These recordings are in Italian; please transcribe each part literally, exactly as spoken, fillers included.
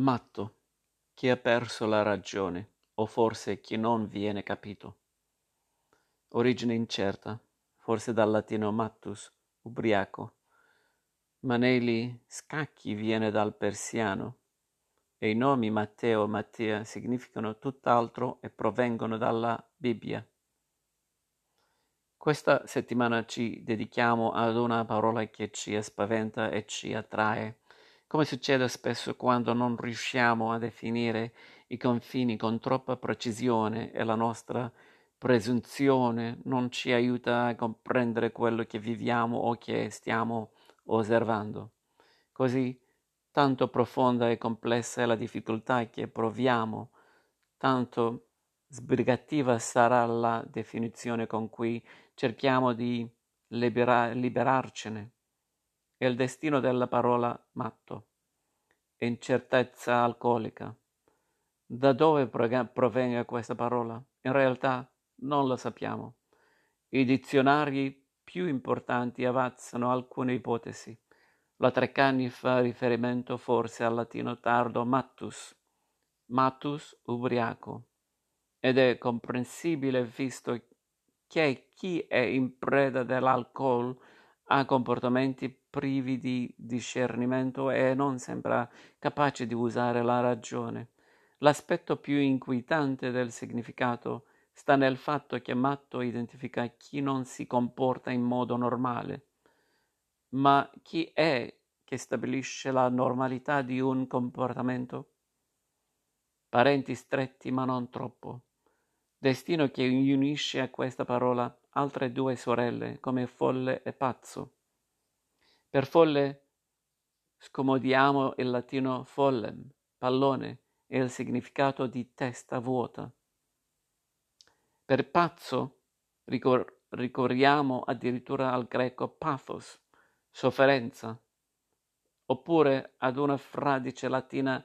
matto, chi ha perso la ragione, o forse chi non viene capito. Origine incerta, forse dal latino mattus, ubriaco, ma negli scacchi viene dal persiano, e i nomi Matteo e Mattia significano tutt'altro e provengono dalla Bibbia. Questa settimana ci dedichiamo ad una parola che ci spaventa e ci attrae, come succede spesso quando non riusciamo a definire i confini con troppa precisione e la nostra presunzione non ci aiuta a comprendere quello che viviamo o che stiamo osservando. Così, tanto profonda e complessa è la difficoltà che proviamo, tanto sbrigativa sarà la definizione con cui cerchiamo di libera- liberarcene. È il destino della parola matto, incertezza alcolica. Da dove provenga questa parola? In realtà non lo sappiamo. I dizionari più importanti avanzano alcune ipotesi. La Treccani fa riferimento forse al latino tardo mattus, mattus ubriaco. Ed è comprensibile visto che chi è in preda dell'alcol ha comportamenti privi di discernimento e non sembra capace di usare la ragione. L'aspetto più inquietante del significato sta nel fatto che matto identifica chi non si comporta in modo normale, ma chi è che stabilisce la normalità di un comportamento? Parenti stretti ma non troppo. Destino che unisce a questa parola altre due sorelle, come folle e pazzo. Per folle scomodiamo il latino follem, pallone, e il significato di testa vuota. Per pazzo ricor- ricorriamo addirittura al greco pathos, sofferenza, oppure ad una fradice latina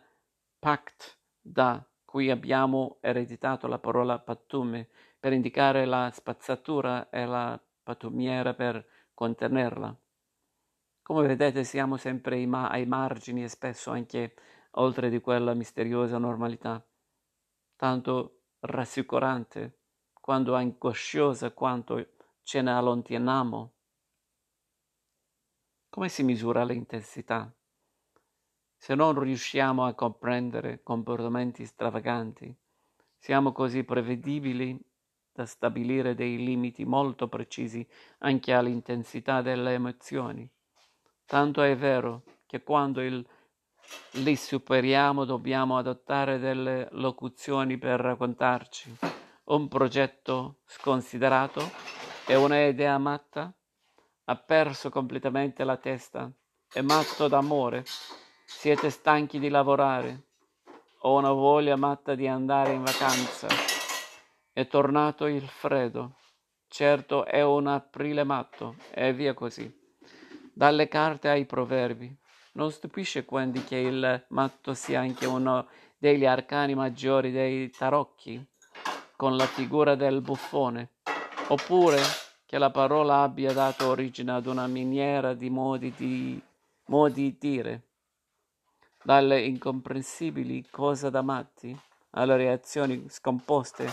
pact, da cui abbiamo ereditato la parola pattume per indicare la spazzatura e la pattumiera per contenerla. Come vedete siamo sempre ai, ma- ai margini e spesso anche oltre di quella misteriosa normalità, tanto rassicurante quando angosciosa quanto ce ne allontaniamo. Come si misura l'intensità? Se non riusciamo a comprendere comportamenti stravaganti, siamo così prevedibili da stabilire dei limiti molto precisi anche all'intensità delle emozioni. Tanto è vero che quando il, li superiamo dobbiamo adottare delle locuzioni per raccontarci un progetto sconsiderato e un'idea matta. Ha perso completamente la testa, è matto d'amore. Siete stanchi di lavorare, ho una voglia matta di andare in vacanza, è tornato il freddo, certo è un aprile matto, e via così. Dalle carte ai proverbi, non stupisce quindi che il matto sia anche uno degli arcani maggiori dei tarocchi, con la figura del buffone, oppure che la parola abbia dato origine ad una miniera di modi di modi dire. Dalle incomprensibili cose da matti, alle reazioni scomposte,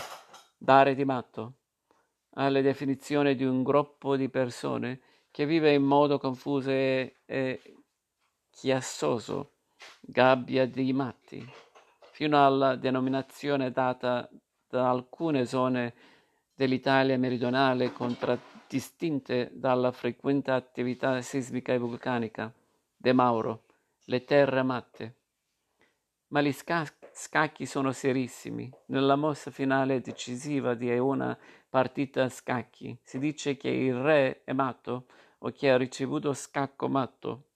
dare di matto, alle definizioni di un gruppo di persone che vive in modo confuso e, e chiassoso, gabbia di matti, fino alla denominazione data da alcune zone dell'Italia meridionale contraddistinte dalla frequente attività sismica e vulcanica, De Mauro. Le terre matte. Ma gli sca- scacchi sono serissimi. Nella mossa finale decisiva di una partita a scacchi si dice che il re è matto o che ha ricevuto scacco matto.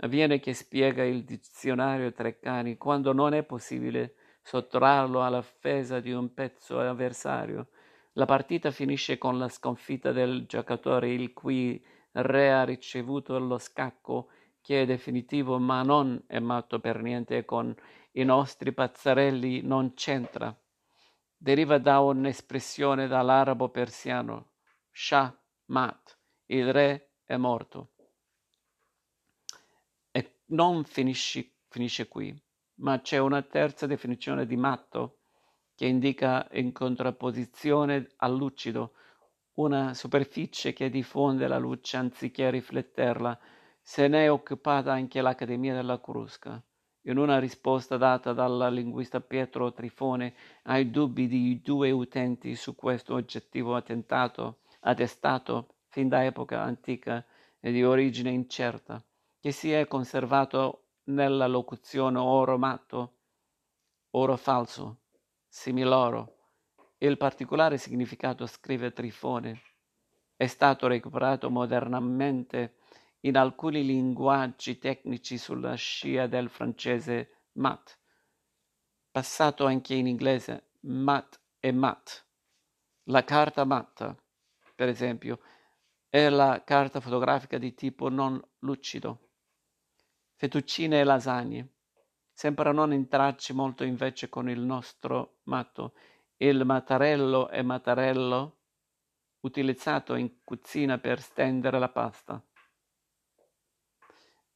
Avviene che spiega il dizionario Treccani quando non è possibile sottrarlo all'offesa di un pezzo avversario. La partita finisce con la sconfitta del giocatore il cui re ha ricevuto lo scacco che è definitivo ma non è matto per niente e con i nostri pazzarelli non c'entra. Deriva da un'espressione dall'arabo persiano, Shah Mat, il re è morto. E non finisce, finisce qui. ma c'è una terza definizione di matto che indica in contrapposizione al lucido una superficie che diffonde la luce anziché rifletterla. Se ne è occupata anche l'Accademia della Crusca. In una risposta data dal linguista Pietro Trifone ai dubbi di due utenti su questo oggettivo attentato, attestato fin da epoca antica e di origine incerta, che si è conservato nella locuzione oro matto, oro falso, similoro, il particolare significato, scrive Trifone, è stato recuperato modernamente in alcuni linguaggi tecnici sulla scia del francese mat, passato anche in inglese mat e mat. La carta matta, per esempio, è la carta fotografica di tipo non lucido. Fettuccine e lasagne sembrano non entrarci molto invece con il nostro matto. Il mattarello e mattarello utilizzato in cucina per stendere la pasta.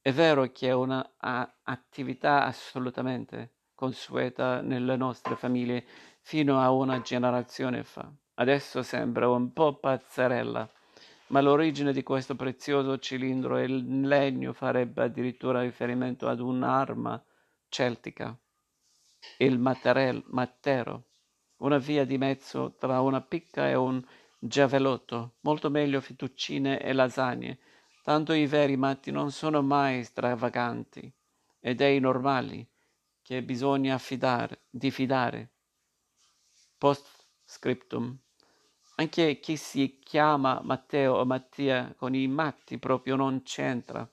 È vero che è un'attività assolutamente consueta nelle nostre famiglie fino a una generazione fa. Adesso sembra un po' pazzerella, ma l'origine di questo prezioso cilindro in legno farebbe addirittura riferimento ad un'arma celtica, il mattero, una via di mezzo tra una picca e un giavellotto, molto meglio fettuccine e lasagne. Tanto i veri matti non sono mai stravaganti, ed è i normali che bisogna fidare, diffidare. Post scriptum. Anche chi si chiama Matteo o Mattia con i matti proprio non c'entra.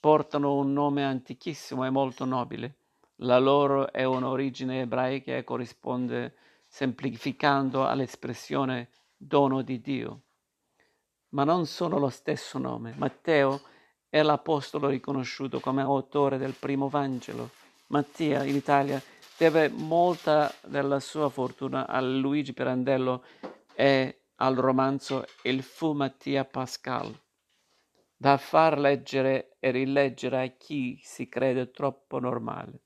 Portano un nome antichissimo e molto nobile. La loro è un'origine ebraica e corrisponde, semplificando, all'espressione dono di Dio. Ma non sono lo stesso nome. Matteo è l'apostolo riconosciuto come autore del primo Vangelo. Mattia, in Italia, deve molta della sua fortuna a Luigi Pirandello e al romanzo Il fu Mattia Pascal, da far leggere e rileggere a chi si crede troppo normale.